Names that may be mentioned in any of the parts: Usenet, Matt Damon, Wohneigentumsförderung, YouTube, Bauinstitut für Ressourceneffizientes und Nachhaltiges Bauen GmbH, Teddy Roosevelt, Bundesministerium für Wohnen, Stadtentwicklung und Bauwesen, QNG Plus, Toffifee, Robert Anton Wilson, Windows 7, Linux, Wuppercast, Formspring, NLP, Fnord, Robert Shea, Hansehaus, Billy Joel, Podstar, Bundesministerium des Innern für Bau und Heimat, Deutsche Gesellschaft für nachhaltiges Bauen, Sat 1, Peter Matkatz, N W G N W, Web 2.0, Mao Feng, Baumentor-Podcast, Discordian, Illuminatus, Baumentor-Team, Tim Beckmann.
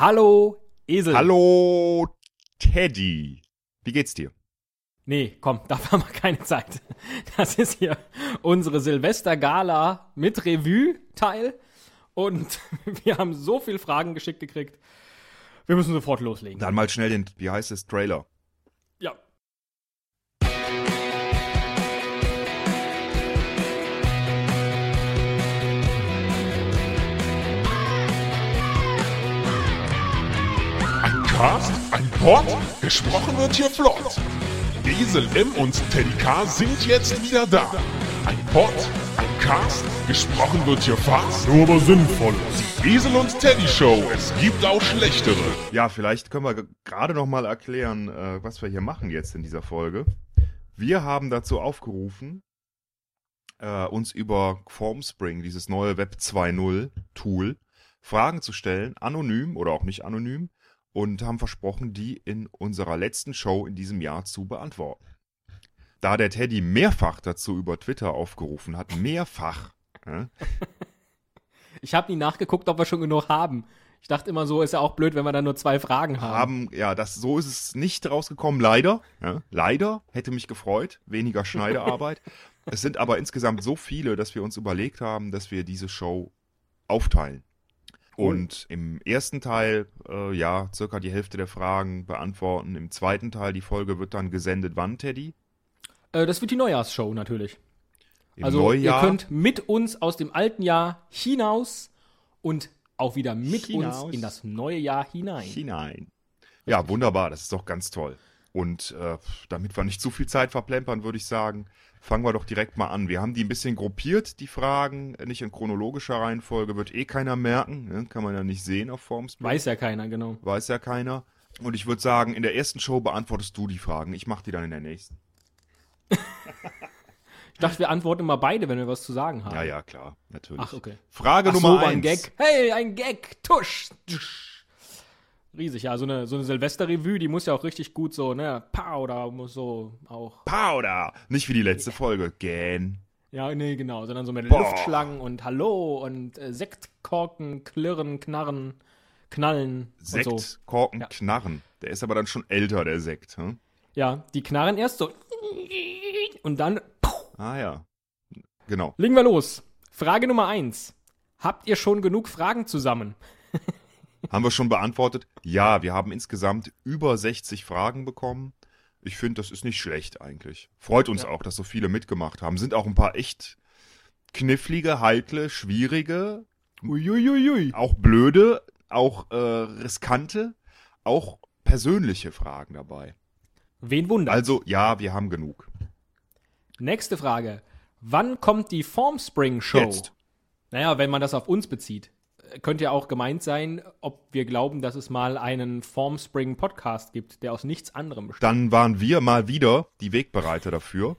Hallo, Esel. Hallo, Teddy. Wie geht's dir? Nee, komm, dafür haben wir keine Zeit. Das ist hier unsere Silvestergala mit Revue-Teil. Und wir haben so viele Fragen geschickt gekriegt. Wir müssen sofort loslegen. Dann mal schnell den, wie heißt es, Trailer. Ja. Ein Cast, ein Pod, gesprochen wird hier flott. Esel M und Teddy K sind jetzt wieder da. Ein Pod, ein Cast, gesprochen wird hier fast, nur aber sinnvoll. Die Esel und Teddy Show, es gibt auch schlechtere. Ja, vielleicht können wir gerade noch mal erklären, was wir hier machen jetzt in dieser Folge. Wir haben dazu aufgerufen, uns über Formspring, dieses neue Web 2.0 Tool, Fragen zu stellen, anonym oder auch nicht anonym. Und haben versprochen, die in unserer letzten Show in diesem Jahr zu beantworten. Da der Teddy mehrfach dazu über Twitter aufgerufen hat, mehrfach. Ich habe nie nachgeguckt, ob wir schon genug haben. Ich dachte immer so, ist ja auch blöd, wenn wir dann nur 2 Fragen haben. Ja, so ist es nicht rausgekommen, leider. Ja, leider, hätte mich gefreut, weniger Schneidearbeit. Es sind aber insgesamt so viele, dass wir uns überlegt haben, dass wir diese Show aufteilen. Und im ersten Teil, circa die Hälfte der Fragen beantworten. Im zweiten Teil, die Folge wird dann gesendet. Wann, Teddy? Das wird die Neujahrsshow natürlich. Neujahr? Ihr könnt mit uns aus dem alten Jahr hinaus und auch wieder mit uns in das neue Jahr hinein. Ja, wunderbar. Das ist doch ganz toll. Und damit wir nicht zu viel Zeit verplempern, würde ich sagen, fangen wir doch direkt mal an. Wir haben die ein bisschen gruppiert, die Fragen. Nicht in chronologischer Reihenfolge, wird eh keiner merken. Ne? Kann man ja nicht sehen auf Formspring. Weiß ja keiner, genau. Weiß ja keiner. Und ich würde sagen, in der ersten Show beantwortest du die Fragen. Ich mache die dann in der nächsten. Ich dachte, wir antworten immer beide, wenn wir was zu sagen haben. Ja, klar, natürlich. Ach, okay. Frage Nummer 1. Ein Gag. Hey, ein Gag. Tusch. Riesig, ja, so eine Silvester-Revue, die muss ja auch richtig gut so, ne, Powder muss so auch. Powder! Nicht wie die letzte Folge, gähn. Ja, nee, genau, sondern so mit Luftschlangen und Hallo und Sektkorken, Klirren, Knarren, Knallen. Sektkorken, so. Knarren. Der ist aber dann schon älter, der Sekt, hm? Ja, die knarren erst so und dann. Ah ja, genau. Legen wir los. Frage Nummer 1. Habt ihr schon genug Fragen zusammen? Haben wir schon beantwortet? Ja, wir haben insgesamt über 60 Fragen bekommen. Ich finde, das ist nicht schlecht eigentlich. Freut uns auch, dass so viele mitgemacht haben. Sind auch ein paar echt knifflige, heikle, schwierige, auch blöde, auch riskante, auch persönliche Fragen dabei. Wen wundert's? Also, ja, wir haben genug. Nächste Frage. Wann kommt die Formspring-Show? Jetzt. Naja, wenn man das auf uns bezieht. Könnte ja auch gemeint sein, ob wir glauben, dass es mal einen Formspring-Podcast gibt, der aus nichts anderem besteht. Dann waren wir mal wieder die Wegbereiter dafür,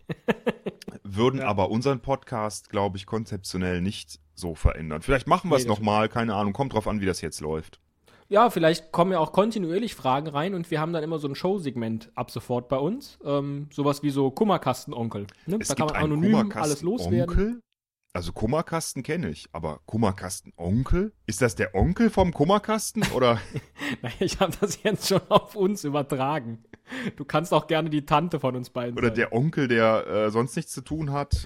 würden aber unseren Podcast, glaube ich, konzeptionell nicht so verändern. Vielleicht machen wir es nochmal, keine Ahnung, kommt drauf an, wie das jetzt läuft. Ja, vielleicht kommen ja auch kontinuierlich Fragen rein und wir haben dann immer so ein Show-Segment ab sofort bei uns. Sowas wie so Kummerkasten-Onkel. Ne? Da kann man anonym alles loswerden. Also Kummerkasten kenne ich, aber Kummerkasten-Onkel? Ist das der Onkel vom Kummerkasten, oder? Naja, ich habe das jetzt schon auf uns übertragen. Du kannst auch gerne die Tante von uns beiden sein. Oder der Onkel, der sonst nichts zu tun hat,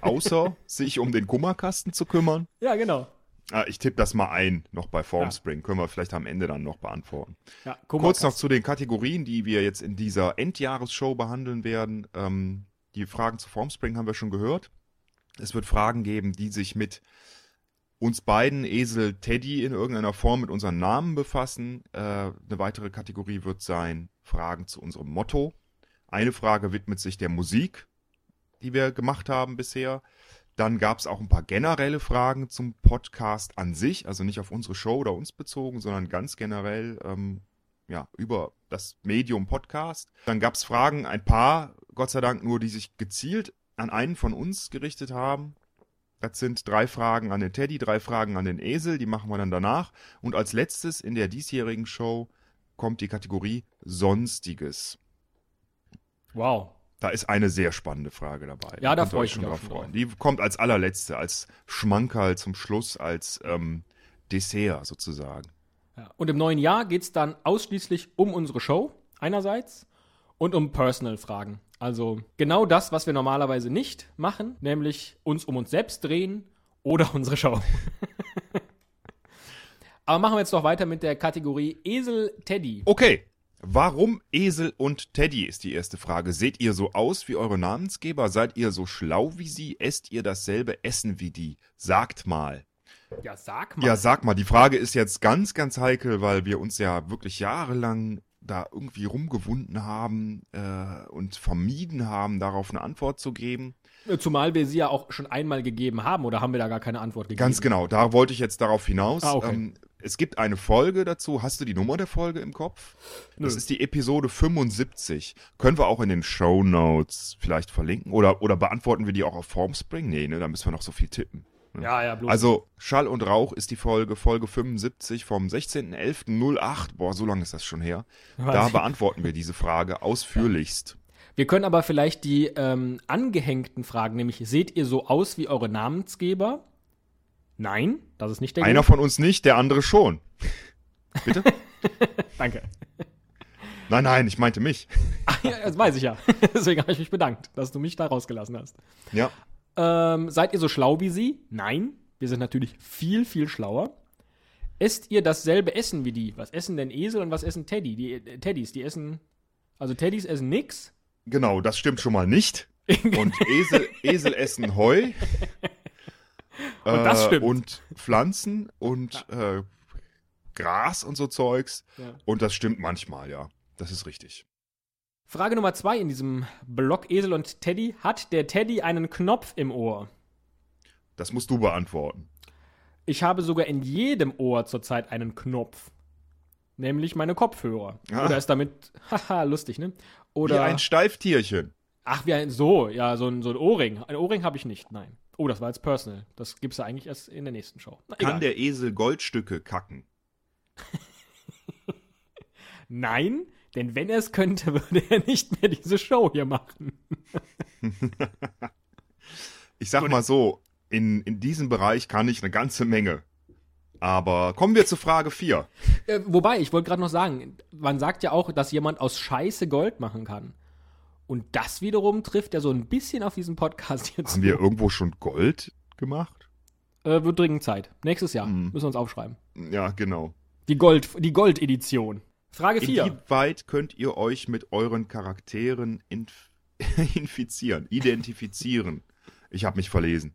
außer sich um den Kummerkasten zu kümmern. Ja, genau. Ich tippe das mal ein, noch bei Formspring. Ja. Können wir vielleicht am Ende dann noch beantworten. Ja, kurz noch zu den Kategorien, die wir jetzt in dieser Endjahresshow behandeln werden. Die Fragen zu Formspring haben wir schon gehört. Es wird Fragen geben, die sich mit uns beiden, Esel, Teddy, in irgendeiner Form mit unseren Namen befassen. Eine weitere Kategorie wird sein, Fragen zu unserem Motto. Eine Frage widmet sich der Musik, die wir gemacht haben bisher. Dann gab es auch ein paar generelle Fragen zum Podcast an sich, also nicht auf unsere Show oder uns bezogen, sondern ganz generell über das Medium Podcast. Dann gab es Fragen, ein paar, Gott sei Dank nur, die sich gezielt an einen von uns gerichtet haben. Das sind 3 Fragen an den Teddy, 3 Fragen an den Esel, die machen wir dann danach. Und als letztes in der diesjährigen Show kommt die Kategorie Sonstiges. Wow. Da ist eine sehr spannende Frage dabei. Ja, da freue ich mich schon drauf. Die kommt als allerletzte, als Schmankerl zum Schluss, als Dessert sozusagen. Ja. Und im neuen Jahr geht es dann ausschließlich um unsere Show einerseits und um Personal-Fragen. Also genau das, was wir normalerweise nicht machen, nämlich uns um uns selbst drehen oder unsere Show. Aber machen wir jetzt noch weiter mit der Kategorie Esel Teddy. Okay. Warum Esel und Teddy ist die erste Frage. Seht ihr so aus wie eure Namensgeber? Seid ihr so schlau wie sie? Esst ihr dasselbe Essen wie die? Sagt mal. Ja, sag mal. Ja, sag mal. Die Frage ist jetzt ganz, ganz heikel, weil wir uns ja wirklich jahrelang da irgendwie rumgewunden haben und vermieden haben, darauf eine Antwort zu geben. Zumal wir sie ja auch schon einmal gegeben haben, oder haben wir da gar keine Antwort gegeben? Ganz genau. Da wollte ich jetzt darauf hinaus. Ah, okay. Es gibt eine Folge dazu. Hast du die Nummer der Folge im Kopf? Nö. Das ist die Episode 75. Können wir auch in den Shownotes vielleicht verlinken? Oder beantworten wir die auch auf Formspring? Nee, ne? Da müssen wir noch so viel tippen. Ne? Ja, bloß. Also Schall und Rauch ist die Folge 75 vom 16.11.08. Boah, so lange ist das schon her. Da beantworten wir diese Frage ausführlichst. Wir können aber vielleicht die angehängten Fragen, nämlich seht ihr so aus wie eure Namensgeber? Nein, das ist nicht der Grund. Einer von uns nicht, der andere schon. Bitte? Danke. Nein, ich meinte mich. Ach, ja, das weiß ich ja. Deswegen habe ich mich bedankt, dass du mich da rausgelassen hast. Ja. Seid ihr so schlau wie sie? Nein, wir sind natürlich viel, viel schlauer. Esst ihr dasselbe Essen wie die? Was essen denn Esel und was essen Teddy? Teddys essen nix. Genau, das stimmt schon mal nicht. Und Esel essen Heu. Und das stimmt. Und Pflanzen und Gras und so Zeugs. Ja. Und das stimmt manchmal, ja. Das ist richtig. Frage Nummer 2 in diesem Block Esel und Teddy. Hat der Teddy einen Knopf im Ohr? Das musst du beantworten. Ich habe sogar in jedem Ohr zurzeit einen Knopf. Nämlich meine Kopfhörer. Ja. Oder ist damit, haha, lustig, ne? Oder, wie ein Steiftierchen. Ach, so ein Ohrring. Ein Ohrring habe ich nicht, nein. Oh, das war jetzt personal. Das gibt's ja eigentlich erst in der nächsten Show. Kann der Esel Goldstücke kacken? Nein, denn wenn er es könnte, würde er nicht mehr diese Show hier machen. Ich sag mal so, in diesem Bereich kann ich eine ganze Menge. Aber kommen wir zu Frage 4. Wobei, ich wollte gerade noch sagen, man sagt ja auch, dass jemand aus Scheiße Gold machen kann. Und das wiederum trifft ja so ein bisschen auf diesen Podcast jetzt. Haben wir irgendwo schon Gold gemacht? Wird dringend Zeit. Nächstes Jahr. Müssen wir uns aufschreiben. Ja, genau. Die Gold-Edition. Frage 4. Inwieweit könnt ihr euch mit euren Charakteren identifizieren? Ich habe mich verlesen.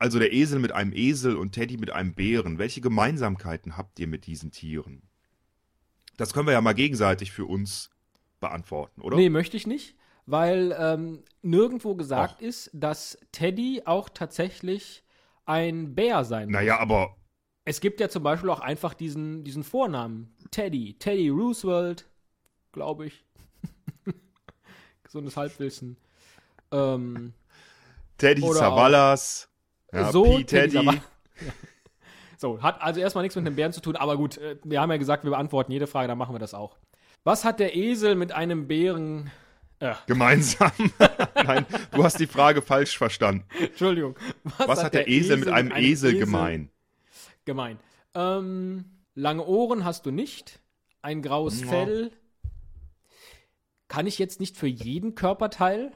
Also der Esel mit einem Esel und Teddy mit einem Bären. Welche Gemeinsamkeiten habt ihr mit diesen Tieren? Das können wir ja mal gegenseitig für uns beantworten, oder? Nee, möchte ich nicht. Weil nirgendwo gesagt ist, dass Teddy auch tatsächlich ein Bär sein muss. Naja, aber... Es gibt ja zum Beispiel auch einfach diesen Vornamen. Teddy Roosevelt, glaube ich. Gesundes Halbwissen. Teddy Savalas. Ja, so, Teddy. Ja. So, hat also erstmal nichts mit einem Bären zu tun. Aber gut, wir haben ja gesagt, wir beantworten jede Frage, dann machen wir das auch. Was hat der Esel mit einem Bären... Gemeinsam. Nein, du hast die Frage falsch verstanden. Entschuldigung. Was hat der Esel mit einem Esel gemein? Lange Ohren hast du nicht. Ein graues Fell. Kann ich jetzt nicht für jeden Körperteil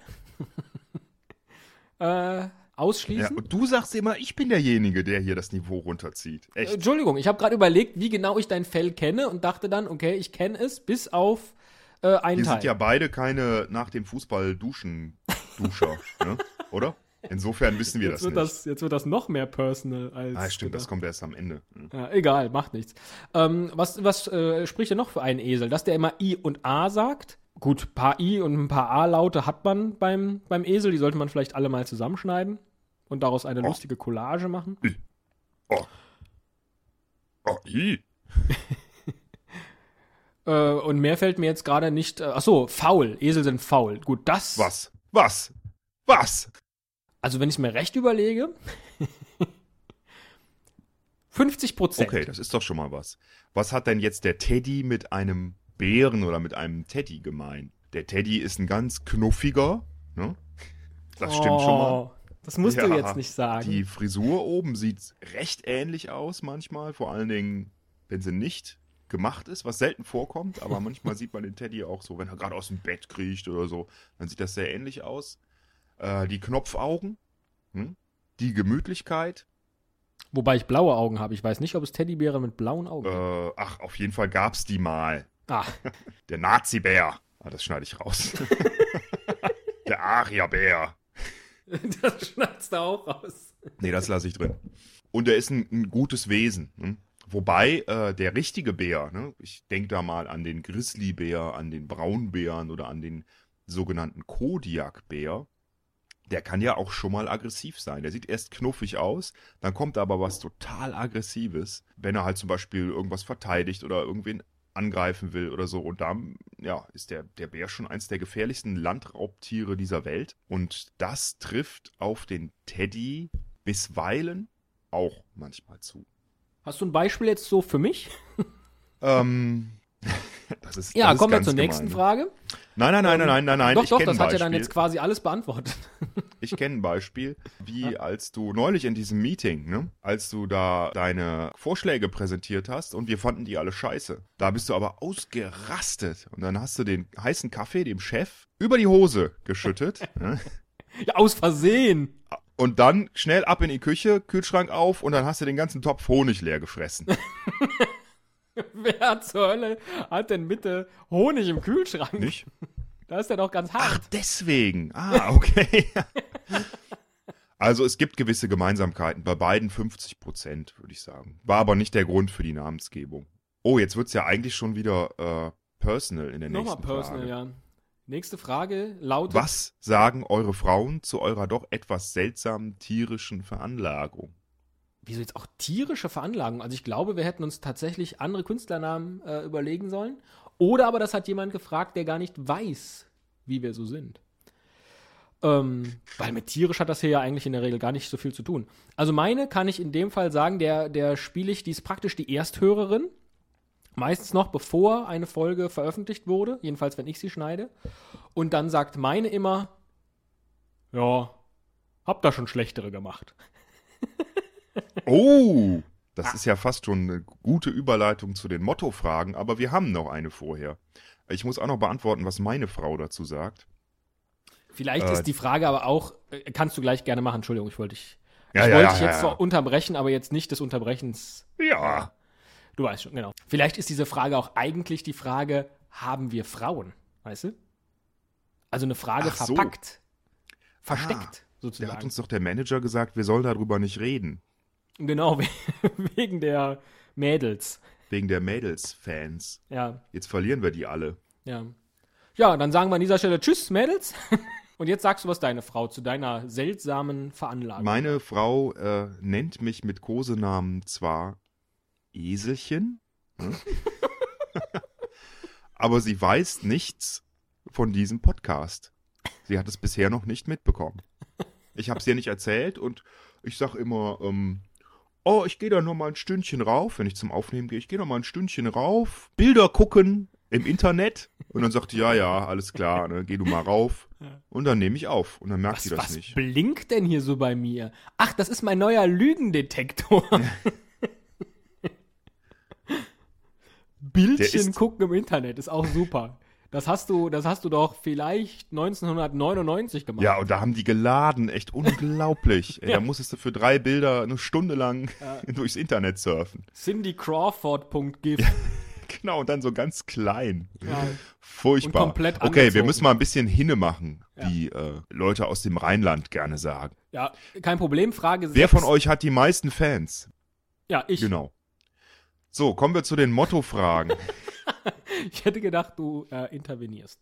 ausschließen. Ja, und du sagst immer, ich bin derjenige, der hier das Niveau runterzieht. Echt? Entschuldigung, ich habe gerade überlegt, wie genau ich dein Fell kenne und dachte dann, okay, ich kenne es bis auf wir sind ja beide keine nach dem Fußball Duscher, ne? Oder? Insofern wissen wir das nicht. Jetzt wird das noch mehr personal als. Ah, stimmt, das kommt erst am Ende. Ja, egal, macht nichts. Was spricht denn noch für einen Esel? Dass der immer I und A sagt? Gut, ein paar I und ein paar A-Laute hat man beim Esel. Die sollte man vielleicht alle mal zusammenschneiden und daraus eine lustige Collage machen. I. I. Und mehr fällt mir jetzt gerade nicht... Achso, faul. Esel sind faul. Gut, das... Was? Also, wenn ich mir recht überlege... 50%. Okay, das ist doch schon mal was. Was hat denn jetzt der Teddy mit einem Bären oder mit einem Teddy gemein? Der Teddy ist ein ganz knuffiger, ne? Das stimmt schon mal. Das musst du jetzt nicht sagen. Die Frisur oben sieht recht ähnlich aus manchmal. Vor allen Dingen, wenn sie nicht gemacht ist, was selten vorkommt, aber manchmal sieht man den Teddy auch so, wenn er gerade aus dem Bett kriecht oder so, dann sieht das sehr ähnlich aus. Die Knopfaugen, die Gemütlichkeit. Wobei ich blaue Augen habe. Ich weiß nicht, ob es Teddybären mit blauen Augen gibt. Ach, auf jeden Fall gab es die mal. Ach. Der Nazi-Bär. Ah, das schneide ich raus. Der Aria-Bär. Das schneidest du auch raus. Nee, das lasse ich drin. Und er ist ein gutes Wesen. Ne? Wobei der richtige Bär, ne? Ich denke da mal an den Grizzlybär, an den Braunbären oder an den sogenannten Kodiakbär. Der kann ja auch schon mal aggressiv sein. Der sieht erst knuffig aus, dann kommt aber was total Aggressives, wenn er halt zum Beispiel irgendwas verteidigt oder irgendwen angreifen will oder so. Und da ist der Bär schon eins der gefährlichsten Landraubtiere dieser Welt. Und das trifft auf den Teddy bisweilen auch manchmal zu. Hast du ein Beispiel jetzt so für mich? Ja, kommen wir zur nächsten Frage. Nein. Doch, das hat ja dann jetzt quasi alles beantwortet. Ich kenne ein Beispiel, wie als du neulich in diesem Meeting, ne, als du da deine Vorschläge präsentiert hast und wir fanden die alle scheiße. Da bist du aber ausgerastet und dann hast du den heißen Kaffee dem Chef über die Hose geschüttet. Ne? Ja, aus Versehen. Und dann schnell ab in die Küche, Kühlschrank auf und dann hast du den ganzen Topf Honig leer gefressen. Wer zur Hölle hat denn bitte Honig im Kühlschrank? Nicht? Da ist er doch ganz hart. Ach, deswegen. Ah, okay. Also es gibt gewisse Gemeinsamkeiten. Bei beiden 50%, würde ich sagen. War aber nicht der Grund für die Namensgebung. Oh, jetzt wird es ja eigentlich schon wieder personal in der nächsten Frage. Nochmal personal, ja. Nächste Frage lautet... Was sagen eure Frauen zu eurer doch etwas seltsamen tierischen Veranlagung? Wieso jetzt auch tierische Veranlagung? Also ich glaube, wir hätten uns tatsächlich andere Künstlernamen überlegen sollen. Oder aber das hat jemand gefragt, der gar nicht weiß, wie wir so sind. Weil mit tierisch hat das hier ja eigentlich in der Regel gar nicht so viel zu tun. Also meine kann ich in dem Fall sagen, der spiele ich, die ist praktisch die Ersthörerin. Meistens noch, bevor eine Folge veröffentlicht wurde. Jedenfalls, wenn ich sie schneide. Und dann sagt meine immer, ja, hab da schon schlechtere gemacht. Oh, das ist ja fast schon eine gute Überleitung zu den Motto-Fragen, aber wir haben noch eine vorher. Ich muss auch noch beantworten, was meine Frau dazu sagt. Vielleicht ist die Frage aber auch, kannst du gleich gerne machen, Entschuldigung, ich wollte dich jetzt unterbrechen, aber jetzt nicht des Unterbrechens. Ja. Du weißt schon, genau. Vielleicht ist diese Frage auch eigentlich die Frage, haben wir Frauen, weißt du? Also eine Frage verpackt, versteckt sozusagen. Da hat uns doch der Manager gesagt, wir sollen darüber nicht reden. Genau, wegen der Mädels. Wegen der Mädels-Fans. Ja. Jetzt verlieren wir die alle. Ja. Ja, dann sagen wir an dieser Stelle Tschüss, Mädels. Und jetzt sagst du, was deine Frau zu deiner seltsamen Veranlagung. Meine Frau nennt mich mit Kosenamen zwar Eselchen, aber sie weiß nichts von diesem Podcast. Sie hat es bisher noch nicht mitbekommen. Ich habe es ihr nicht erzählt und ich sage immer, ich gehe da noch mal ein Stündchen rauf, wenn ich zum Aufnehmen gehe. Ich gehe noch mal ein Stündchen rauf, Bilder gucken im Internet. Und dann sagt die, ja, alles klar, ne, geh du mal rauf. Und dann nehme ich auf. Und dann merkt sie das nicht. Was blinkt denn hier so bei mir? Ach, das ist mein neuer Lügendetektor. Bildchen gucken im Internet ist auch super. Das hast du doch vielleicht 1999 gemacht. Ja, und da haben die geladen. Echt unglaublich. Ey, ja. Da musstest du für 3 Bilder eine Stunde lang durchs Internet surfen. CindyCrawford.gif. Ja, genau, und dann so ganz klein. Ja. Furchtbar. Und komplett angezogen. Okay, wir müssen mal ein bisschen Hinne machen, wie Leute aus dem Rheinland gerne sagen. Ja, kein Problem. Frage 6. Wer von euch hat die meisten Fans? Ja, ich. Genau. So, kommen wir zu den Motto-Fragen. Ich hätte gedacht, du intervenierst.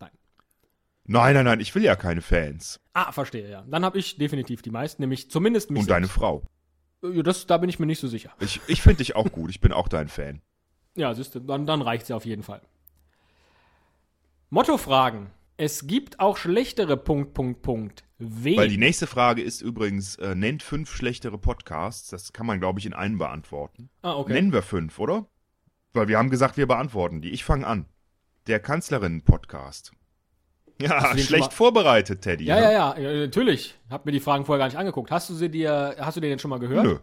Nein, ich will ja keine Fans. Ah, verstehe, ja. Dann habe ich definitiv die meisten, nämlich zumindest mich. Und deine Frau. Da bin ich mir nicht so sicher. Ich finde dich auch gut, ich bin auch dein Fan. Ja, siehst du, dann reicht es ja auf jeden Fall. Motto-Fragen. Es gibt auch schlechtere ... Weil die nächste Frage ist übrigens, nennt 5 schlechtere Podcasts. Das kann man, glaube ich, in einem beantworten. Ah, okay. Nennen wir 5, oder? Weil wir haben gesagt, wir beantworten die. Ich fange an. Der Kanzlerinnen-Podcast. Ja, schlecht vorbereitet, Teddy. Ja, natürlich. Hab mir die Fragen vorher gar nicht angeguckt. Hast du den denn schon mal gehört? Nö.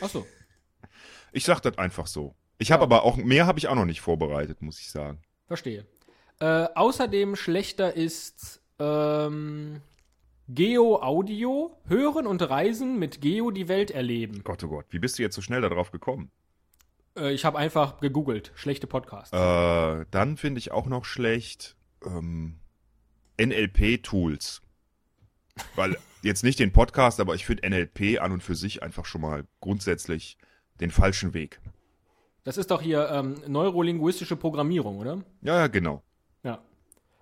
Ach so. Ich sag das einfach so. Ich habe aber auch, mehr habe ich auch noch nicht vorbereitet, muss ich sagen. Verstehe. Außerdem schlechter ist Geo-Audio, Hören und Reisen mit Geo die Welt erleben. Gott, oh Gott, wie bist du jetzt so schnell darauf gekommen? Ich habe einfach gegoogelt, schlechte Podcasts. Dann finde ich auch noch schlecht NLP-Tools. Weil, jetzt nicht den Podcast, aber ich finde NLP an und für sich einfach schon mal grundsätzlich den falschen Weg. Das ist doch hier neurolinguistische Programmierung, oder? Ja, genau. Ja.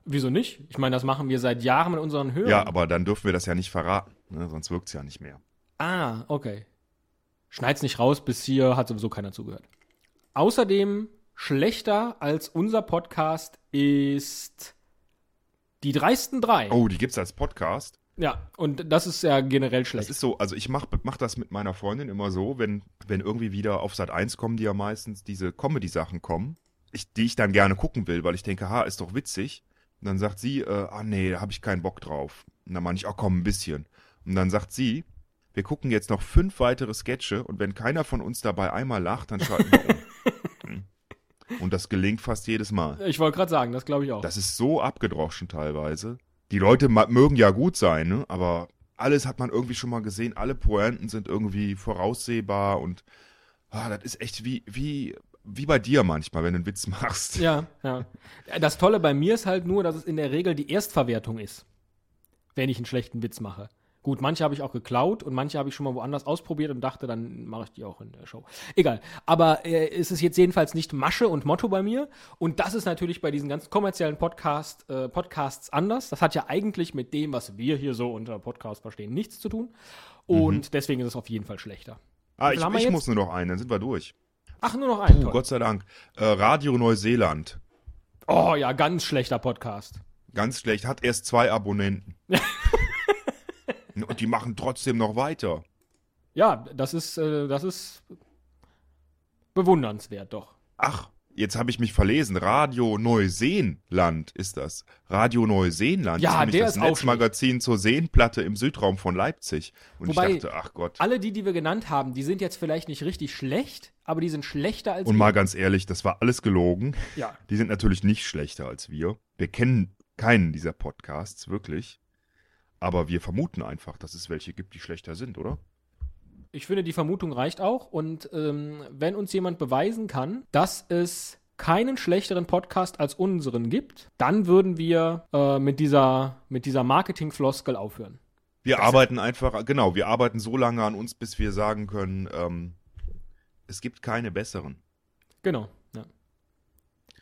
Wieso nicht? Ich meine, das machen wir seit Jahren mit unseren Hörern. Ja, aber dann dürfen wir das ja nicht verraten, ne? Sonst wirkt es ja nicht mehr. Ah, okay. Schneid's nicht raus, bis hier hat sowieso keiner zugehört. Außerdem schlechter als unser Podcast ist die dreisten drei. Oh, die gibt's als Podcast? Ja, und das ist ja generell schlecht. Das ist so, also ich mach das mit meiner Freundin immer so, wenn irgendwie wieder auf Sat 1 kommen, die ja meistens diese Comedy-Sachen kommen, die ich dann gerne gucken will, weil ich denke, ist doch witzig. Und dann sagt sie, nee, da habe ich keinen Bock drauf. Und dann meine ich, komm, ein bisschen. Und dann sagt sie, wir gucken jetzt noch 5 weitere Sketche und wenn keiner von uns dabei einmal lacht, dann schalten wir um. Und das gelingt fast jedes Mal. Ich wollte gerade sagen, das glaube ich auch. Das ist so abgedroschen teilweise. Die Leute mögen ja gut sein, ne? Aber alles hat man irgendwie schon mal gesehen. Alle Pointen sind irgendwie voraussehbar und das ist echt wie bei dir manchmal, wenn du einen Witz machst. Ja, ja. Das Tolle bei mir ist halt nur, dass es in der Regel die Erstverwertung ist, wenn ich einen schlechten Witz mache. Gut, manche habe ich auch geklaut und manche habe ich schon mal woanders ausprobiert und dachte, dann mache ich die auch in der Show. Egal, aber es ist jetzt jedenfalls nicht Masche und Motto bei mir. Und das ist natürlich bei diesen ganzen kommerziellen Podcasts anders. Das hat ja eigentlich mit dem, was wir hier so unter Podcast verstehen, nichts zu tun. Und deswegen ist es auf jeden Fall schlechter. Ich muss nur noch einen, dann sind wir durch. Ach, nur noch einen. Toll. Gott sei Dank. Radio Neuseeland. Oh ja, ganz schlechter Podcast. Ganz schlecht, hat erst 2 Abonnenten. Und die machen trotzdem noch weiter. Ja, das ist bewundernswert, doch. Ach, jetzt habe ich mich verlesen. Radio Neuseenland ist das. Radio Neuseenland ja, ist nämlich das Netzmagazin zur Seenplatte im Südraum von Leipzig. Und wobei, ich dachte, ach Gott. Alle die wir genannt haben, die sind jetzt vielleicht nicht richtig schlecht, aber die sind schlechter als wir. Und mal ganz ehrlich, das war alles gelogen. Ja. Die sind natürlich nicht schlechter als wir. Wir kennen keinen dieser Podcasts, wirklich. Aber wir vermuten einfach, dass es welche gibt, die schlechter sind, oder? Ich finde, die Vermutung reicht auch. Und wenn uns jemand beweisen kann, dass es keinen schlechteren Podcast als unseren gibt, dann würden wir mit dieser Marketing-Floskel aufhören. Wir arbeiten so lange an uns, bis wir sagen können, es gibt keine besseren. Genau, ja.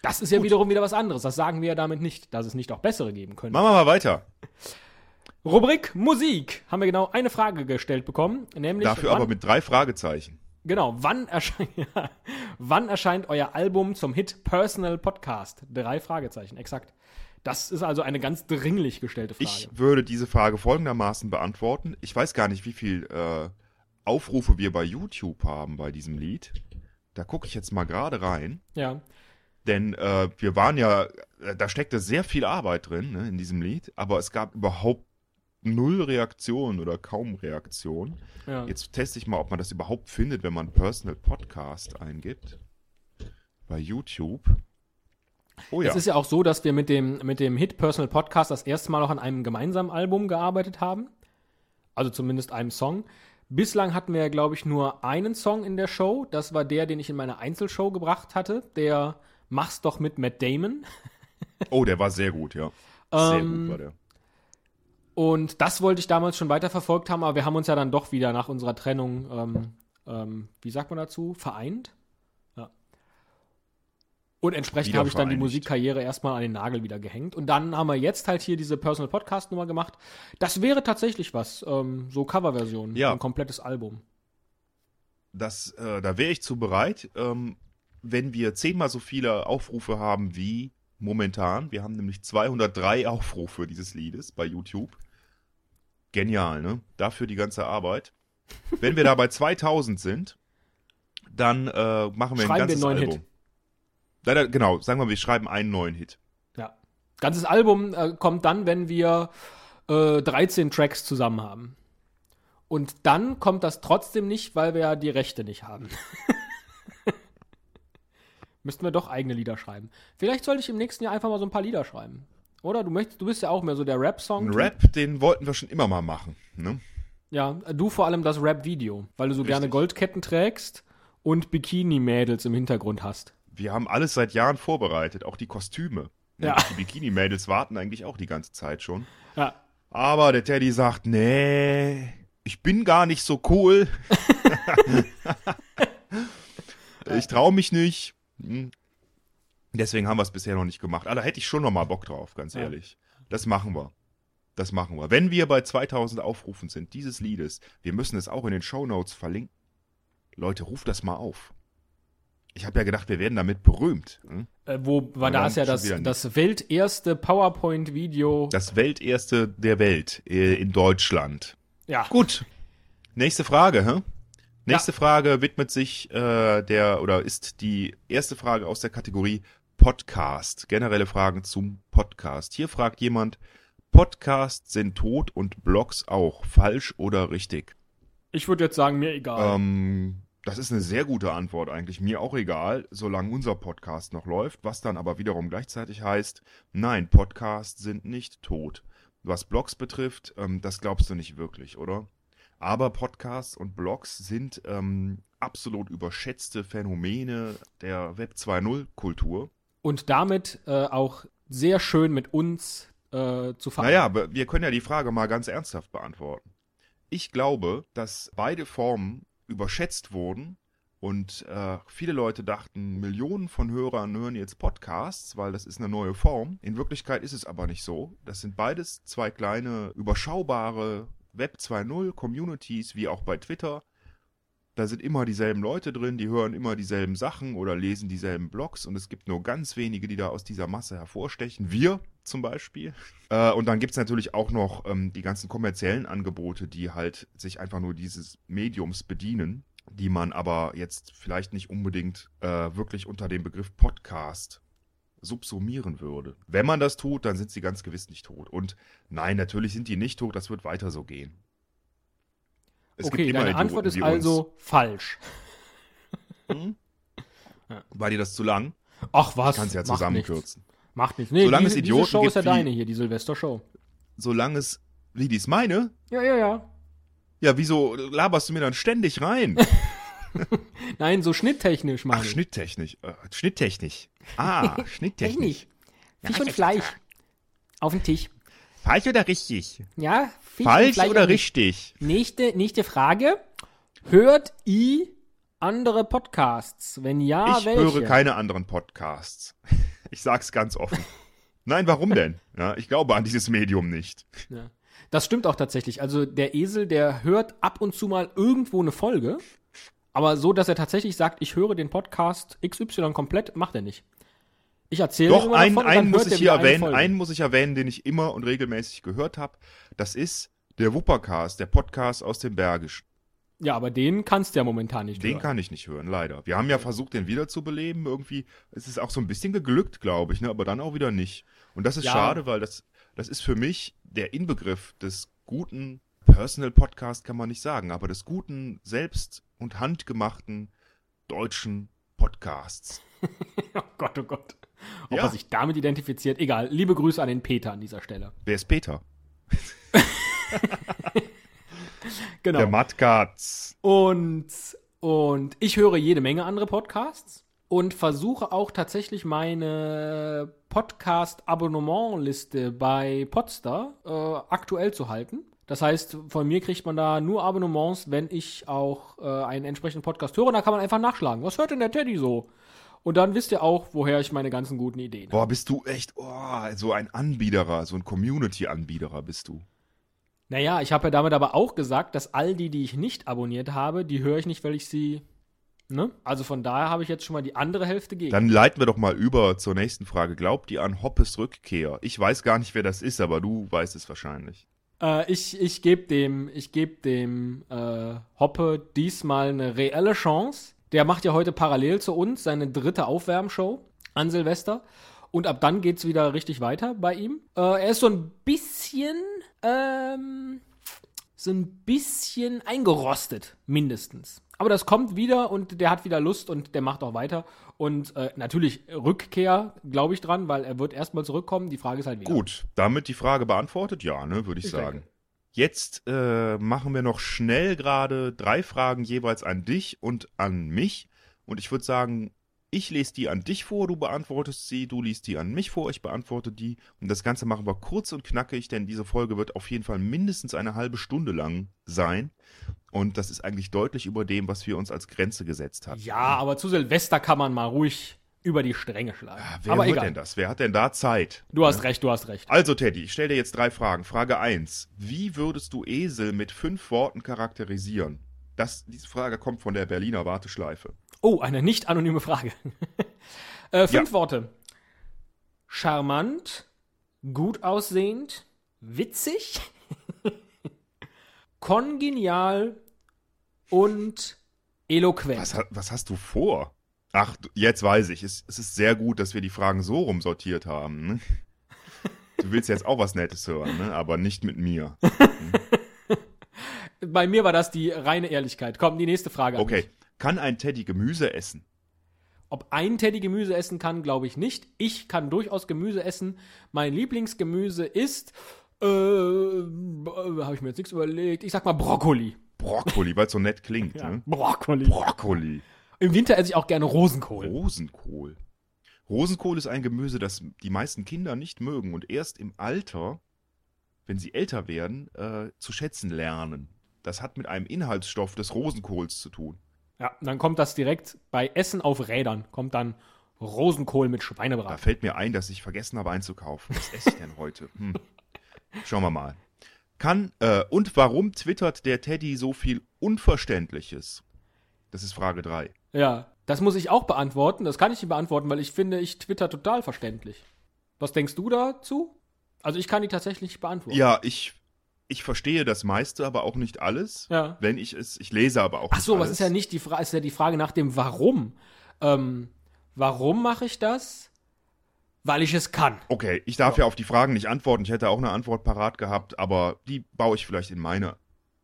Das ist ja wiederum wieder was anderes. Das sagen wir ja damit nicht, dass es nicht auch bessere geben könnte. Machen wir mal weiter. Rubrik Musik haben wir genau eine Frage gestellt bekommen, nämlich dafür aber mit 3 Fragezeichen. Genau, wann erscheint euer Album zum Hit Personal Podcast? 3 Fragezeichen, exakt. Das ist also eine ganz dringlich gestellte Frage. Ich würde diese Frage folgendermaßen beantworten. Ich weiß gar nicht, wie viel Aufrufe wir bei YouTube haben bei diesem Lied. Da gucke ich jetzt mal gerade rein. Ja. Denn wir waren ja, da steckte sehr viel Arbeit drin, ne, in diesem Lied, aber es gab überhaupt 0 Reaktion oder kaum Reaktion. Ja. Jetzt teste ich mal, ob man das überhaupt findet, wenn man Personal Podcast eingibt. Bei YouTube. Oh ja. Es ist ja auch so, dass wir mit dem Hit Personal Podcast das erste Mal auch an einem gemeinsamen Album gearbeitet haben. Also zumindest einem Song. Bislang hatten wir ja, glaube ich, nur einen Song in der Show. Das war der, den ich in meiner Einzelshow gebracht hatte. Der Mach's doch mit Matt Damon. Oh, der war sehr gut, ja. Sehr gut war der. Und das wollte ich damals schon weiterverfolgt haben, aber wir haben uns ja dann doch wieder nach unserer Trennung, wie sagt man dazu, vereint. Ja. Und entsprechend habe ich dann die Musikkarriere erstmal an den Nagel wieder gehängt. Und dann haben wir jetzt halt hier diese Personal Podcast-Nummer gemacht. Das wäre tatsächlich was, so Coverversion, ja. Ein komplettes Album. Das, da wäre ich zu bereit, wenn wir 10-mal so viele Aufrufe haben wie momentan. Wir haben nämlich 203 Aufrufe dieses Liedes bei YouTube. Genial, ne? Dafür die ganze Arbeit. Wenn wir da bei 2000 sind, dann machen wir ein ganzes Album. Hit. Genau, sagen wir, wir schreiben einen neuen Hit. Ja. Ganzes Album kommt dann, wenn wir 13 Tracks zusammen haben. Und dann kommt das trotzdem nicht, weil wir ja die Rechte nicht haben. Müssten wir doch eigene Lieder schreiben. Vielleicht sollte ich im nächsten Jahr einfach mal so ein paar Lieder schreiben. Oder? Du bist ja auch mehr so der Rap-Song. Ein Rap, den wollten wir schon immer mal machen, ne? Ja, du vor allem das Rap-Video, weil du so Richtig. Gerne Goldketten trägst und Bikini-Mädels im Hintergrund hast. Wir haben alles seit Jahren vorbereitet, auch die Kostüme. Ja. Die Bikini-Mädels warten eigentlich auch die ganze Zeit schon. Ja. Aber der Teddy sagt, nee, ich bin gar nicht so cool. Ich traue mich nicht. Deswegen haben wir es bisher noch nicht gemacht. Aber da hätte ich schon noch mal Bock drauf, ganz ehrlich. Das machen wir. Wenn wir bei 2000 Aufrufen sind, dieses Liedes, wir müssen es auch in den Shownotes verlinken. Leute, ruft das mal auf. Ich habe ja gedacht, wir werden damit berühmt. Hm? Da ist ja das welterste PowerPoint-Video. Das welterste der Welt in Deutschland. Ja. Gut. Nächste Frage, hä? Nächste Frage widmet sich ist die erste Frage aus der Kategorie Podcast. Generelle Fragen zum Podcast. Hier fragt jemand, Podcasts sind tot und Blogs auch. Falsch oder richtig? Ich würde jetzt sagen, mir egal. Das ist eine sehr gute Antwort eigentlich. Mir auch egal, solange unser Podcast noch läuft. Was dann aber wiederum gleichzeitig heißt, nein, Podcasts sind nicht tot. Was Blogs betrifft, das glaubst du nicht wirklich, oder? Aber Podcasts und Blogs sind absolut überschätzte Phänomene der Web 2.0-Kultur. Und damit auch sehr schön mit uns zu fangen. Naja, wir können ja die Frage mal ganz ernsthaft beantworten. Ich glaube, dass beide Formen überschätzt wurden und viele Leute dachten, Millionen von Hörern hören jetzt Podcasts, weil das ist eine neue Form. In Wirklichkeit ist es aber nicht so. Das sind beides zwei kleine, überschaubare Web 2.0 Communities, wie auch bei Twitter. Da sind immer dieselben Leute drin, die hören immer dieselben Sachen oder lesen dieselben Blogs und es gibt nur ganz wenige, die da aus dieser Masse hervorstechen. Wir zum Beispiel. Und dann gibt es natürlich auch noch die ganzen kommerziellen Angebote, die halt sich einfach nur dieses Mediums bedienen, die man aber jetzt vielleicht nicht unbedingt wirklich unter dem Begriff Podcast subsumieren würde. Wenn man das tut, dann sind sie ganz gewiss nicht tot. Und nein, natürlich sind die nicht tot, das wird weiter so gehen. Okay, deine Antwort ist also falsch. Hm? War dir das zu lang? Ach was, ich kann es ja zusammenkürzen. Macht nichts. Nee, solange es Idioten diese Show gibt, ist ja deine hier, die Silvester-Show. Solange es, wie die ist meine? Ja. Ja, wieso laberst du mir dann ständig rein? Nein, so schnitttechnisch meine ich. Ach, schnitttechnisch. Ah, schnitttechnisch. Fisch und Fleisch. Auf den Tisch. Falsch oder richtig? Ja, Fisch falsch und Fleisch oder richtig? Nächste Frage. Hört ihr andere Podcasts? Wenn ja, welche? Ich höre keine anderen Podcasts. Ich sag's ganz offen. Nein, warum denn? Ja, ich glaube an dieses Medium nicht. Ja. Das stimmt auch tatsächlich. Also der Esel, der hört ab und zu mal irgendwo eine Folge, aber so, dass er tatsächlich sagt, ich höre den Podcast XY komplett, macht er nicht. Ich erzähle doch, immer davon, einen muss ich hier erwähnen. Einen muss ich erwähnen, den ich immer und regelmäßig gehört habe. Das ist der Wuppercast, der Podcast aus dem Bergischen. Ja, aber den kannst du ja momentan nicht hören. Den kann ich nicht hören, leider. Wir haben ja versucht, den wiederzubeleben. Irgendwie ist es auch so ein bisschen geglückt, glaube ich, ne? Aber dann auch wieder nicht. Und das ist schade, weil das ist für mich der Inbegriff des guten Personal Podcast, kann man nicht sagen, aber des guten, selbst- und handgemachten deutschen Podcasts. Oh Gott. Ob er sich damit identifiziert, egal. Liebe Grüße an den Peter an dieser Stelle. Wer ist Peter? Genau. Der Matkatz. Und ich höre jede Menge andere Podcasts und versuche auch tatsächlich meine Podcast-Abonnementliste bei Podstar aktuell zu halten. Das heißt, von mir kriegt man da nur Abonnements, wenn ich auch einen entsprechenden Podcast höre. Und da kann man einfach nachschlagen. Was hört denn der Teddy so? Und dann wisst ihr auch, woher ich meine ganzen guten Ideen habe. Boah, bist du echt so ein Anbiederer, so ein Community-Anbiederer bist du. Naja, ich habe ja damit aber auch gesagt, dass all die ich nicht abonniert habe, die höre ich nicht, weil ich sie, ne? Also von daher habe ich jetzt schon mal die andere Hälfte gegen. Dann leiten wir doch mal über zur nächsten Frage. Glaubt ihr an Hoppes Rückkehr? Ich weiß gar nicht, wer das ist, aber du weißt es wahrscheinlich. Ich gebe dem Hoppe diesmal eine reelle Chance. Der macht ja heute parallel zu uns seine dritte Aufwärmshow an Silvester. Und ab dann geht's wieder richtig weiter bei ihm. Er ist so ein bisschen so ein bisschen eingerostet, mindestens. Aber das kommt wieder und der hat wieder Lust und der macht auch weiter. Und natürlich Rückkehr, glaube ich dran, weil er wird erstmal zurückkommen. Die Frage ist halt wieder. Gut, damit die Frage beantwortet? Ja, ne, würde ich sagen. Denke. Jetzt machen wir noch schnell gerade 3 Fragen jeweils an dich und an mich. Und ich würde sagen, ich lese die an dich vor, du beantwortest sie, du liest die an mich vor, ich beantworte die. Und das Ganze machen wir kurz und knackig, denn diese Folge wird auf jeden Fall mindestens eine halbe Stunde lang sein. Und das ist eigentlich deutlich über dem, was wir uns als Grenze gesetzt hatten. Ja, aber zu Silvester kann man mal ruhig über die Stränge schlagen. Ja, wer aber egal. Denn das? Wer hat denn da Zeit? Du hast recht, du hast recht. Also Teddy, ich stelle dir jetzt 3 Fragen. Frage 1. Wie würdest du Esel mit 5 Worten charakterisieren? Diese Frage kommt von der Berliner Warteschleife. Oh, eine nicht anonyme Frage. 5 Worte. Charmant, gut aussehend, witzig, kongenial und eloquent. Was hast du vor? Ach, jetzt weiß ich. Es ist sehr gut, dass wir die Fragen so rumsortiert haben. Ne? Du willst jetzt auch was Nettes hören, ne? Aber nicht mit mir. Hm? Bei mir war das die reine Ehrlichkeit. Komm, die nächste Frage an mich. Kann ein Teddy Gemüse essen? Ob ein Teddy Gemüse essen kann, glaube ich nicht. Ich kann durchaus Gemüse essen. Mein Lieblingsgemüse ist... habe ich mir jetzt nichts überlegt. Ich sag mal Brokkoli. Brokkoli, weil es so nett klingt. Ja, ne? Brokkoli. Im Winter esse ich auch gerne Rosenkohl. Rosenkohl ist ein Gemüse, das die meisten Kinder nicht mögen und erst im Alter, wenn sie älter werden, zu schätzen lernen. Das hat mit einem Inhaltsstoff des Rosenkohls zu tun. Ja, dann kommt das direkt bei Essen auf Rädern, kommt dann Rosenkohl mit Schweinebraten. Da fällt mir ein, dass ich vergessen habe einzukaufen. Was esse ich denn heute? Schauen wir mal. Und warum twittert der Teddy so viel Unverständliches? Das ist Frage 3. Ja, das muss ich auch beantworten. Das kann ich nicht beantworten, weil ich finde, ich twitter total verständlich. Was denkst du dazu? Also ich kann die tatsächlich nicht beantworten. Ja, ich verstehe das meiste, aber auch nicht alles. Ja. Wenn ich es, ich lese aber auch nicht alles. Ach so, was ist ja nicht die Frage, ist ja die Frage nach dem Warum. Warum mache ich das? Weil ich es kann. Okay, ich darf ja auf die Fragen nicht antworten. Ich hätte auch eine Antwort parat gehabt, aber die baue ich vielleicht in meine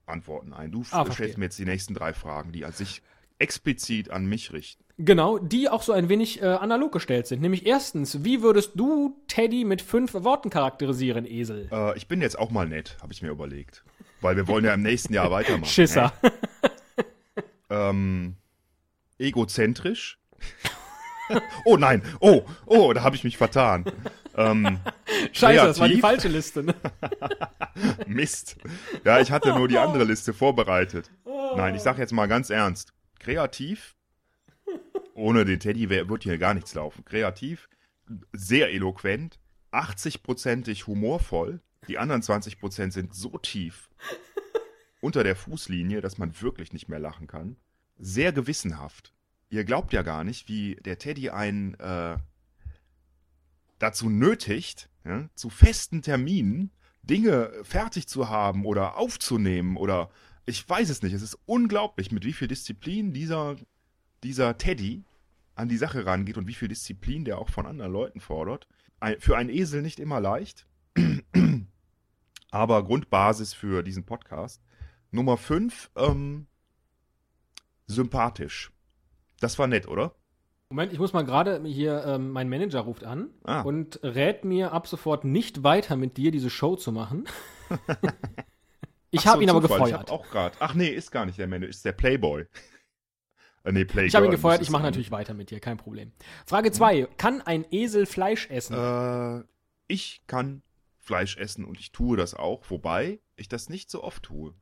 Antworten ein. Du stellst mir jetzt die nächsten 3 Fragen, die sich explizit an mich richten. Genau, die auch so ein wenig analog gestellt sind. Nämlich erstens, wie würdest du Teddy mit 5 Worten charakterisieren, Esel? Ich bin jetzt auch mal nett, habe ich mir überlegt. Weil wir wollen ja im nächsten Jahr weitermachen. Schisser. Egozentrisch. Oh nein, oh, da habe ich mich vertan. Scheiße, kreativ. Das war die falsche Liste. Ne? Mist. Ja, ich hatte nur die andere Liste vorbereitet. Nein, ich sage jetzt mal ganz ernst. Kreativ. Ohne den Teddy wird hier gar nichts laufen. Kreativ, sehr eloquent, 80%ig humorvoll. Die anderen 20% sind so tief unter der Fußlinie, dass man wirklich nicht mehr lachen kann. Sehr gewissenhaft. Ihr glaubt ja gar nicht, wie der Teddy einen dazu nötigt, ja, zu festen Terminen Dinge fertig zu haben oder aufzunehmen oder ich weiß es nicht. Es ist unglaublich, mit wie viel Disziplin dieser Teddy an die Sache rangeht und wie viel Disziplin der auch von anderen Leuten fordert. Für einen Esel nicht immer leicht, aber Grundbasis für diesen Podcast. Nummer 5, sympathisch. Das war nett, oder? Moment, ich muss mal gerade hier, mein Manager ruft an und rät mir ab sofort nicht weiter mit dir diese Show zu machen. Ich habe ihn aber gefeuert. Ich hab auch gerade. Ach nee, ist gar nicht der Manager, ist der Playboy. Nee, Playgirl. Ich habe ihn gefeuert, ich mache natürlich weiter mit dir, kein Problem. Frage 2, kann ein Esel Fleisch essen? Ich kann Fleisch essen und ich tue das auch, wobei ich das nicht so oft tue.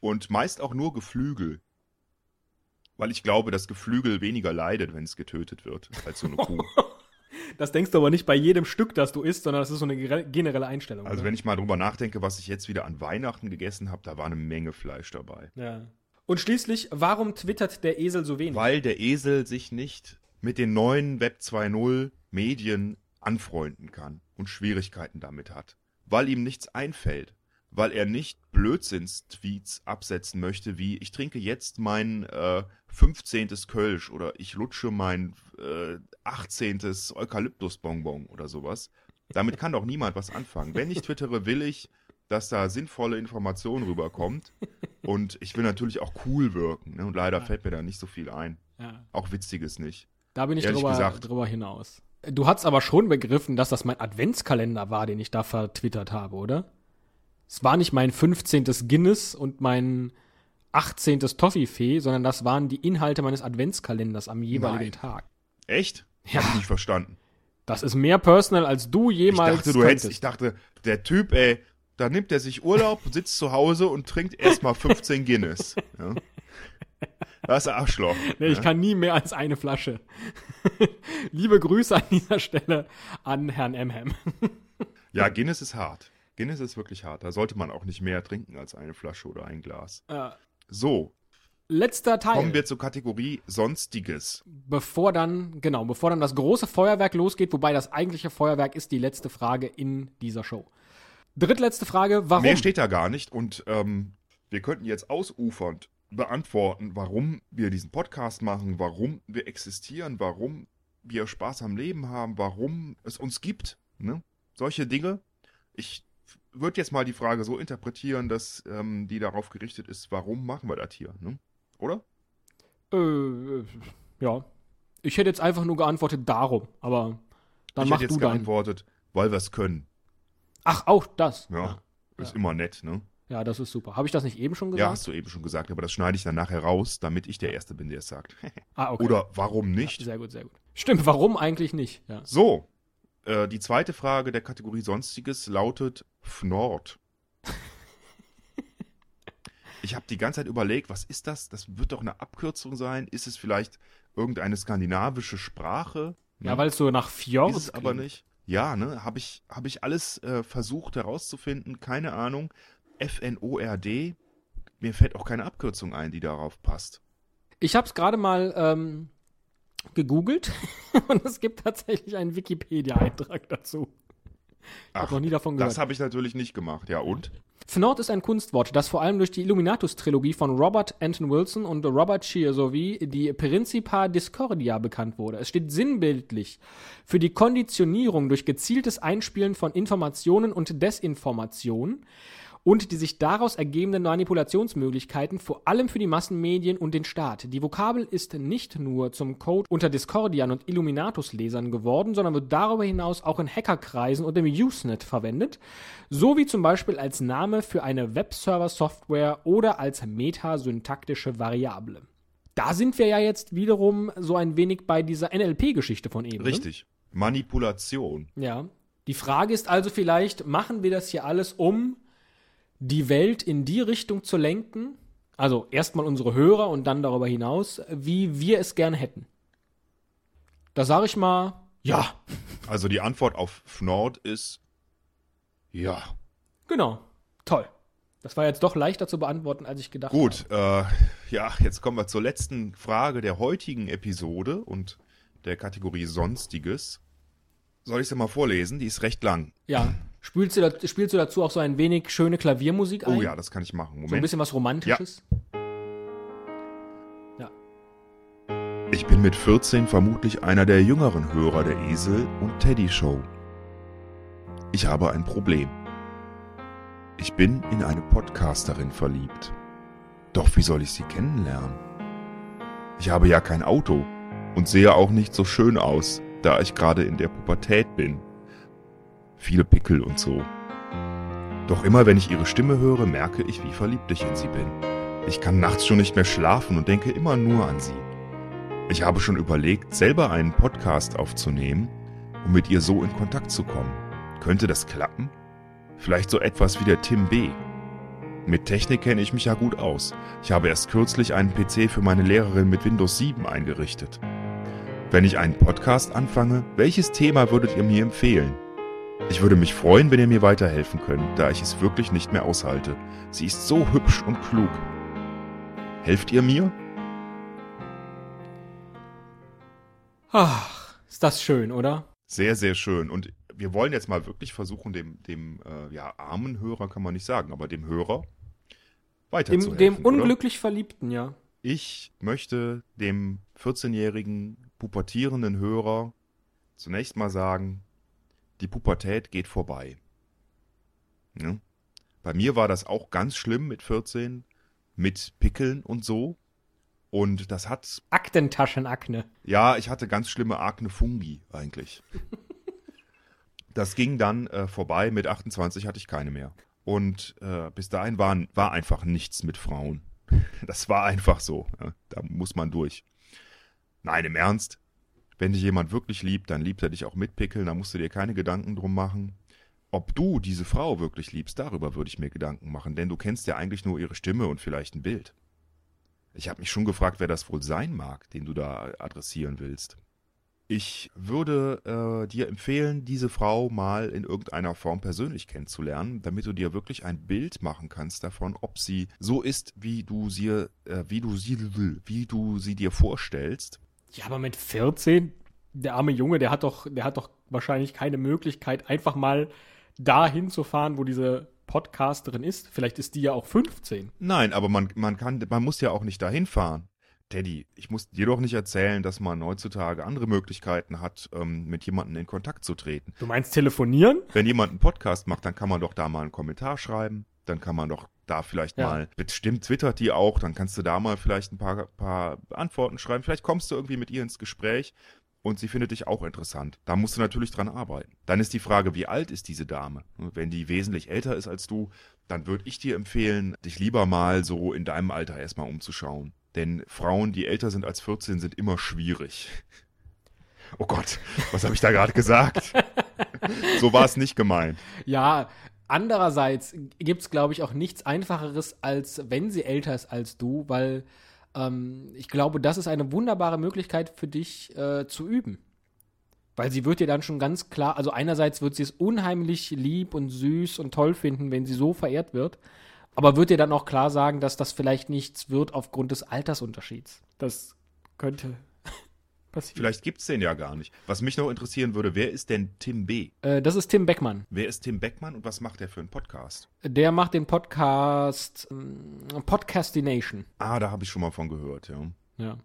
Und meist auch nur Geflügel. Weil ich glaube, dass Geflügel weniger leidet, wenn es getötet wird, als so eine Kuh. Das denkst du aber nicht bei jedem Stück, das du isst, sondern das ist so eine generelle Einstellung. Also, oder? Wenn ich mal drüber nachdenke, was ich jetzt wieder an Weihnachten gegessen habe, da war eine Menge Fleisch dabei. Ja. Und schließlich, warum twittert der Esel so wenig? Weil der Esel sich nicht mit den neuen Web 2.0 Medien anfreunden kann und Schwierigkeiten damit hat. Weil ihm nichts einfällt. Weil er nicht Blödsinns-Tweets absetzen möchte, wie ich trinke jetzt mein 15. Kölsch oder ich lutsche mein 18. Eukalyptusbonbon oder sowas. Damit kann doch niemand was anfangen. Wenn ich twittere, will ich dass da sinnvolle Information rüberkommt. Und ich will natürlich auch cool wirken. Ne? Und leider fällt mir da nicht so viel ein. Ja. Auch Witziges nicht. Da bin ich drüber hinaus. Du hast aber schon begriffen, dass das mein Adventskalender war, den ich da vertwittert habe, oder? Es war nicht mein 15. Guinness und mein 18. Toffifee, sondern das waren die Inhalte meines Adventskalenders am jeweiligen Tag. Echt? Ja. Hab ich nicht verstanden. Das ist mehr personal, als du jemals Ich dachte, der Typ, ey, da nimmt er sich Urlaub, sitzt zu Hause und trinkt erstmal 15 Guinness. Ja. Das ist ein Arschloch. Nee, ich kann nie mehr als eine Flasche. Liebe Grüße an dieser Stelle an Herrn Emhem. Ja, Guinness ist hart. Guinness ist wirklich hart. Da sollte man auch nicht mehr trinken als eine Flasche oder ein Glas. So. Letzter Teil. Kommen wir zur Kategorie Sonstiges. Bevor dann das große Feuerwerk losgeht, wobei das eigentliche Feuerwerk ist die letzte Frage in dieser Show. Drittletzte Frage, warum? Mehr steht da gar nicht und wir könnten jetzt ausufernd beantworten, warum wir diesen Podcast machen, warum wir existieren, warum wir Spaß am Leben haben, warum es uns gibt, ne? Solche Dinge. Ich würde jetzt mal die Frage so interpretieren, dass die darauf gerichtet ist, warum machen wir das hier, ne? Oder? Ja. Ich hätte jetzt einfach nur geantwortet, darum. Aber dann mach du deinen. Ich hätte jetzt geantwortet, weil wir es können. Ach, auch das? Ja. Ist immer nett, ne? Ja, das ist super. Habe ich das nicht eben schon gesagt? Ja, hast du eben schon gesagt, aber das schneide ich dann nachher raus, damit ich der Erste bin, der es sagt. Okay. Oder warum nicht? Ja, sehr gut, sehr gut. Stimmt, warum eigentlich nicht? Ja. So, die zweite Frage der Kategorie Sonstiges lautet Fnord. Ich habe die ganze Zeit überlegt, was ist das? Das wird doch eine Abkürzung sein. Ist es vielleicht irgendeine skandinavische Sprache? Ja, weil es so nach Fjord ist es klingt. Aber nicht. Ja, ne, hab ich alles versucht herauszufinden, keine Ahnung. FNORD, mir fällt auch keine Abkürzung ein, die darauf passt. Ich hab's gerade mal gegoogelt und es gibt tatsächlich einen Wikipedia-Eintrag dazu. Ich habe noch nie davon gehört. Das habe ich natürlich nicht gemacht, ja und? Fnord ist ein Kunstwort, das vor allem durch die Illuminatus-Trilogie von Robert Anton Wilson und Robert Shea sowie die Principia Discordia bekannt wurde. Es steht sinnbildlich für die Konditionierung durch gezieltes Einspielen von Informationen und Desinformationen und die sich daraus ergebenden Manipulationsmöglichkeiten, vor allem für die Massenmedien und den Staat. Die Vokabel ist nicht nur zum Code unter Discordian und Illuminatus-Lesern geworden, sondern wird darüber hinaus auch in Hackerkreisen und im Usenet verwendet, sowie zum Beispiel als Name für eine Webserver-Software oder als metasyntaktische Variable. Da sind wir ja jetzt wiederum so ein wenig bei dieser NLP-Geschichte von eben. Richtig. Manipulation. Ja. Die Frage ist also vielleicht, machen wir das hier alles, um die Welt in die Richtung zu lenken, also erstmal unsere Hörer und dann darüber hinaus, wie wir es gerne hätten. Da sage ich mal, ja. Also die Antwort auf Fnord ist ja. Genau, toll. Das war jetzt doch leichter zu beantworten, als ich gedacht habe. Gut, ja, jetzt kommen wir zur letzten Frage der heutigen Episode und der Kategorie Sonstiges. Soll ich sie mal vorlesen? Die ist recht lang. Ja. Spielst du dazu auch so ein wenig schöne Klaviermusik ein? Oh ja, das kann ich machen. Moment. So ein bisschen was Romantisches? Ja. Ich bin mit 14 vermutlich einer der jüngeren Hörer der Esel- und Teddy-Show. Ich habe ein Problem. Ich bin in eine Podcasterin verliebt. Doch wie soll ich sie kennenlernen? Ich habe ja kein Auto und sehe auch nicht so schön aus, da ich gerade in der Pubertät bin. Viele Pickel und so. Doch immer, wenn ich ihre Stimme höre, merke ich, wie verliebt ich in sie bin. Ich kann nachts schon nicht mehr schlafen und denke immer nur an sie. Ich habe schon überlegt, selber einen Podcast aufzunehmen, um mit ihr so in Kontakt zu kommen. Könnte das klappen? Vielleicht so etwas wie der Tim B. Mit Technik kenne ich mich ja gut aus. Ich habe erst kürzlich einen PC für meine Lehrerin mit Windows 7 eingerichtet. Wenn ich einen Podcast anfange, welches Thema würdet ihr mir empfehlen? Ich würde mich freuen, wenn ihr mir weiterhelfen könnt, da ich es wirklich nicht mehr aushalte. Sie ist so hübsch und klug. Helft ihr mir? Ach, ist das schön, oder? Sehr, sehr schön. Und wir wollen jetzt mal wirklich versuchen, dem armen Hörer kann man nicht sagen, aber dem Hörer weiterzuhelfen. Dem unglücklich Verliebten, ja. Ich möchte dem 14-jährigen, pubertierenden Hörer zunächst mal sagen, die Pubertät geht vorbei. Ne? Bei mir war das auch ganz schlimm mit 14, mit Pickeln und so. Und das hat... Aktentaschenakne. Ja, ich hatte ganz schlimme Akne Fungi eigentlich. Das ging dann vorbei. Mit 28 hatte ich keine mehr. Und bis dahin war einfach nichts mit Frauen. Das war einfach so. Ja, da muss man durch. Nein, im Ernst. Wenn dich jemand wirklich liebt, dann liebt er dich auch mit Pickeln. Da musst du dir keine Gedanken drum machen. Ob du diese Frau wirklich liebst, darüber würde ich mir Gedanken machen. Denn du kennst ja eigentlich nur ihre Stimme und vielleicht ein Bild. Ich habe mich schon gefragt, wer das wohl sein mag, den du da adressieren willst. Ich würde dir empfehlen, diese Frau mal in irgendeiner Form persönlich kennenzulernen, damit du dir wirklich ein Bild machen kannst davon, ob sie so ist, wie du sie dir vorstellst. Ja, aber mit 14, der arme Junge, der hat doch wahrscheinlich keine Möglichkeit, einfach mal dahin zu fahren, wo diese Podcasterin ist. Vielleicht ist die ja auch 15. Nein, aber man muss ja auch nicht dahin fahren. Teddy, ich muss dir doch nicht erzählen, dass man heutzutage andere Möglichkeiten hat, mit jemandem in Kontakt zu treten. Du meinst telefonieren? Wenn jemand einen Podcast macht, dann kann man doch da mal einen Kommentar schreiben. Dann kann man doch da vielleicht mal, bestimmt twittert die auch, dann kannst du da mal vielleicht ein paar Antworten schreiben. Vielleicht kommst du irgendwie mit ihr ins Gespräch und sie findet dich auch interessant. Da musst du natürlich dran arbeiten. Dann ist die Frage, wie alt ist diese Dame? Wenn die wesentlich älter ist als du, dann würde ich dir empfehlen, dich lieber mal so in deinem Alter erstmal umzuschauen. Denn Frauen, die älter sind als 14, sind immer schwierig. Oh Gott, was habe ich da gerade gesagt? So war es nicht gemeint. Ja, andererseits gibt es, glaube ich, auch nichts Einfacheres, als wenn sie älter ist als du, weil ich glaube, das ist eine wunderbare Möglichkeit für dich zu üben. Weil sie wird dir dann schon ganz klar, also einerseits wird sie es unheimlich lieb und süß und toll finden, wenn sie so verehrt wird, aber wird dir dann auch klar sagen, dass das vielleicht nichts wird aufgrund des Altersunterschieds. Das könnte passieren. Vielleicht gibt es den ja gar nicht. Was mich noch interessieren würde, wer ist denn Tim B? Das ist Tim Beckmann. Wer ist Tim Beckmann und was macht der für einen Podcast? Der macht den Podcast Podcastination. Ah, da habe ich schon mal von gehört, ja. Ja,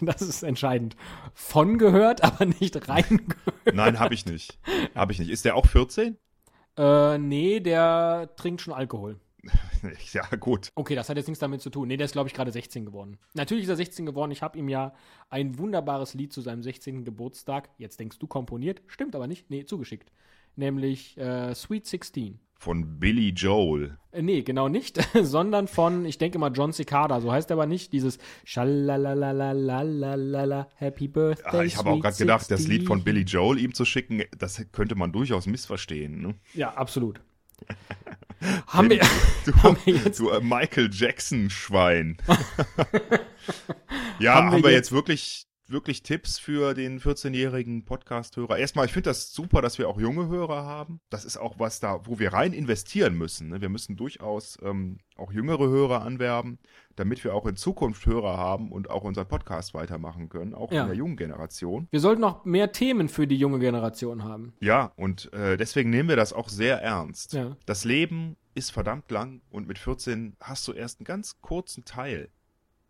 das ist entscheidend. Von gehört, aber nicht reingehört. Nein, habe ich nicht. Ist der auch 14? Nee, der trinkt schon Alkohol. Ja, gut. Okay, das hat jetzt nichts damit zu tun. Nee, der ist, glaube ich, gerade 16 geworden. Natürlich ist er 16 geworden. Ich habe ihm ja ein wunderbares Lied zu seinem 16. Geburtstag, jetzt denkst du komponiert, stimmt aber nicht, nee, zugeschickt. Nämlich Sweet 16. Von Billy Joel. Nee, genau nicht, sondern von, ich denke mal, John Cicada. So heißt er aber nicht, dieses Schalalalalalalalala, Happy Birthday. Ach, ich habe auch gerade gedacht, das Lied von Billy Joel ihm zu schicken, das könnte man durchaus missverstehen. Ne? Ja, absolut. Du Michael Jackson-Schwein. Ja, haben wir jetzt wirklich Tipps für den 14-jährigen Podcast-Hörer. Erstmal, ich finde das super, dass wir auch junge Hörer haben. Das ist auch was da, wo wir rein investieren müssen. Ne? Wir müssen durchaus auch jüngere Hörer anwerben, damit wir auch in Zukunft Hörer haben und auch unseren Podcast weitermachen können, auch in der jungen Generation. Wir sollten noch mehr Themen für die junge Generation haben. Ja, und deswegen nehmen wir das auch sehr ernst. Ja. Das Leben ist verdammt lang und mit 14 hast du erst einen ganz kurzen Teil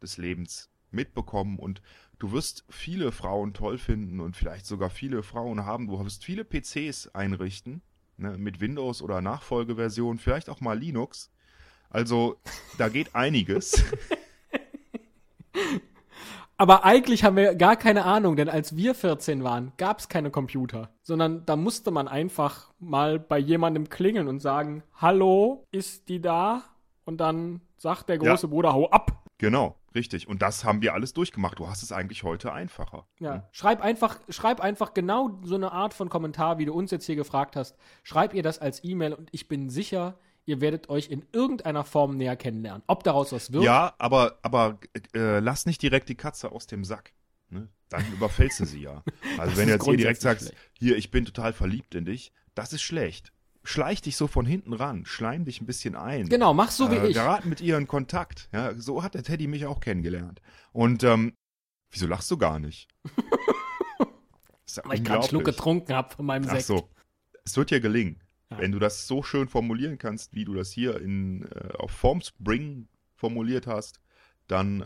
des Lebens mitbekommen und du wirst viele Frauen toll finden und vielleicht sogar viele Frauen haben. Du wirst viele PCs einrichten, ne, mit Windows oder Nachfolgeversion, vielleicht auch mal Linux. Also, da geht einiges. Aber eigentlich haben wir gar keine Ahnung, denn als wir 14 waren, gab es keine Computer. Sondern da musste man einfach mal bei jemandem klingeln und sagen, hallo, ist die da? Und dann sagt der große Bruder, hau ab. Genau. Richtig, und das haben wir alles durchgemacht. Du hast es eigentlich heute einfacher. Ja, ne? Schreib einfach genau so eine Art von Kommentar, wie du uns jetzt hier gefragt hast. Schreib ihr das als E-Mail und ich bin sicher, ihr werdet euch in irgendeiner Form näher kennenlernen. Ob daraus was wird? Ja, aber lass nicht direkt die Katze aus dem Sack. Ne? Dann überfällst du sie ja. Also wenn du jetzt hier direkt sagst, hier, ich bin total verliebt in dich, das ist schlecht. Schleich dich so von hinten ran, schleim dich ein bisschen ein. Genau, mach so wie ich. Gerad mit ihr in Kontakt. Ja, so hat der Teddy mich auch kennengelernt. Und wieso lachst du gar nicht? Ja, weil ich gerade einen Schluck getrunken habe von meinem Sekt. Ach so, es wird dir gelingen. Ja. Wenn du das so schön formulieren kannst, wie du das hier auf Formspring formuliert hast, dann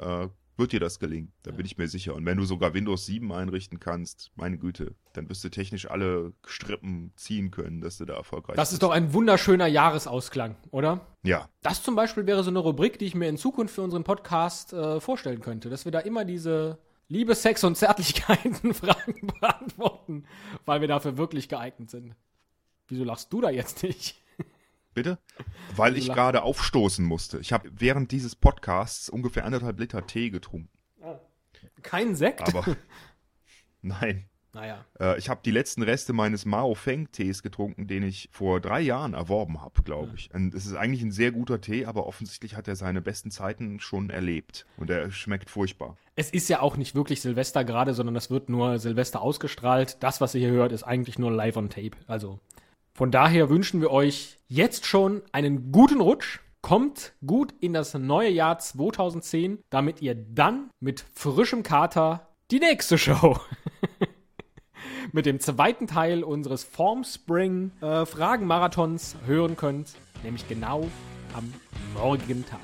wird dir das gelingen. Da bin ich mir sicher. Und wenn du sogar Windows 7 einrichten kannst, meine Güte, dann wirst du technisch alle Strippen ziehen können, dass du da erfolgreich bist. Das ist doch ein wunderschöner Jahresausklang, oder? Ja. Das zum Beispiel wäre so eine Rubrik, die ich mir in Zukunft für unseren Podcast vorstellen könnte, dass wir da immer diese Liebe, Sex und Zärtlichkeiten-Fragen beantworten, weil wir dafür wirklich geeignet sind. Wieso lachst du da jetzt nicht? Bitte? Weil ich gerade aufstoßen musste. Ich habe während dieses Podcasts ungefähr 1,5 Liter Tee getrunken. Kein Sekt? Aber nein. Naja. Ich habe die letzten Reste meines Mao Feng Tees getrunken, den ich vor 3 Jahren erworben habe, glaube ich. Und es ist eigentlich ein sehr guter Tee, aber offensichtlich hat er seine besten Zeiten schon erlebt. Und er schmeckt furchtbar. Es ist ja auch nicht wirklich Silvester gerade, sondern das wird nur Silvester ausgestrahlt. Das, was ihr hier hört, ist eigentlich nur live on tape. Also von daher wünschen wir euch jetzt schon einen guten Rutsch. Kommt gut in das neue Jahr 2010, damit ihr dann mit frischem Kater die nächste Show mit dem zweiten Teil unseres Formspring Fragenmarathons hören könnt, nämlich genau am morgigen Tag.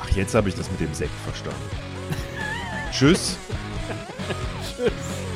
Ach, jetzt habe ich das mit dem Sekt verstanden. Tschüss. Tschüss.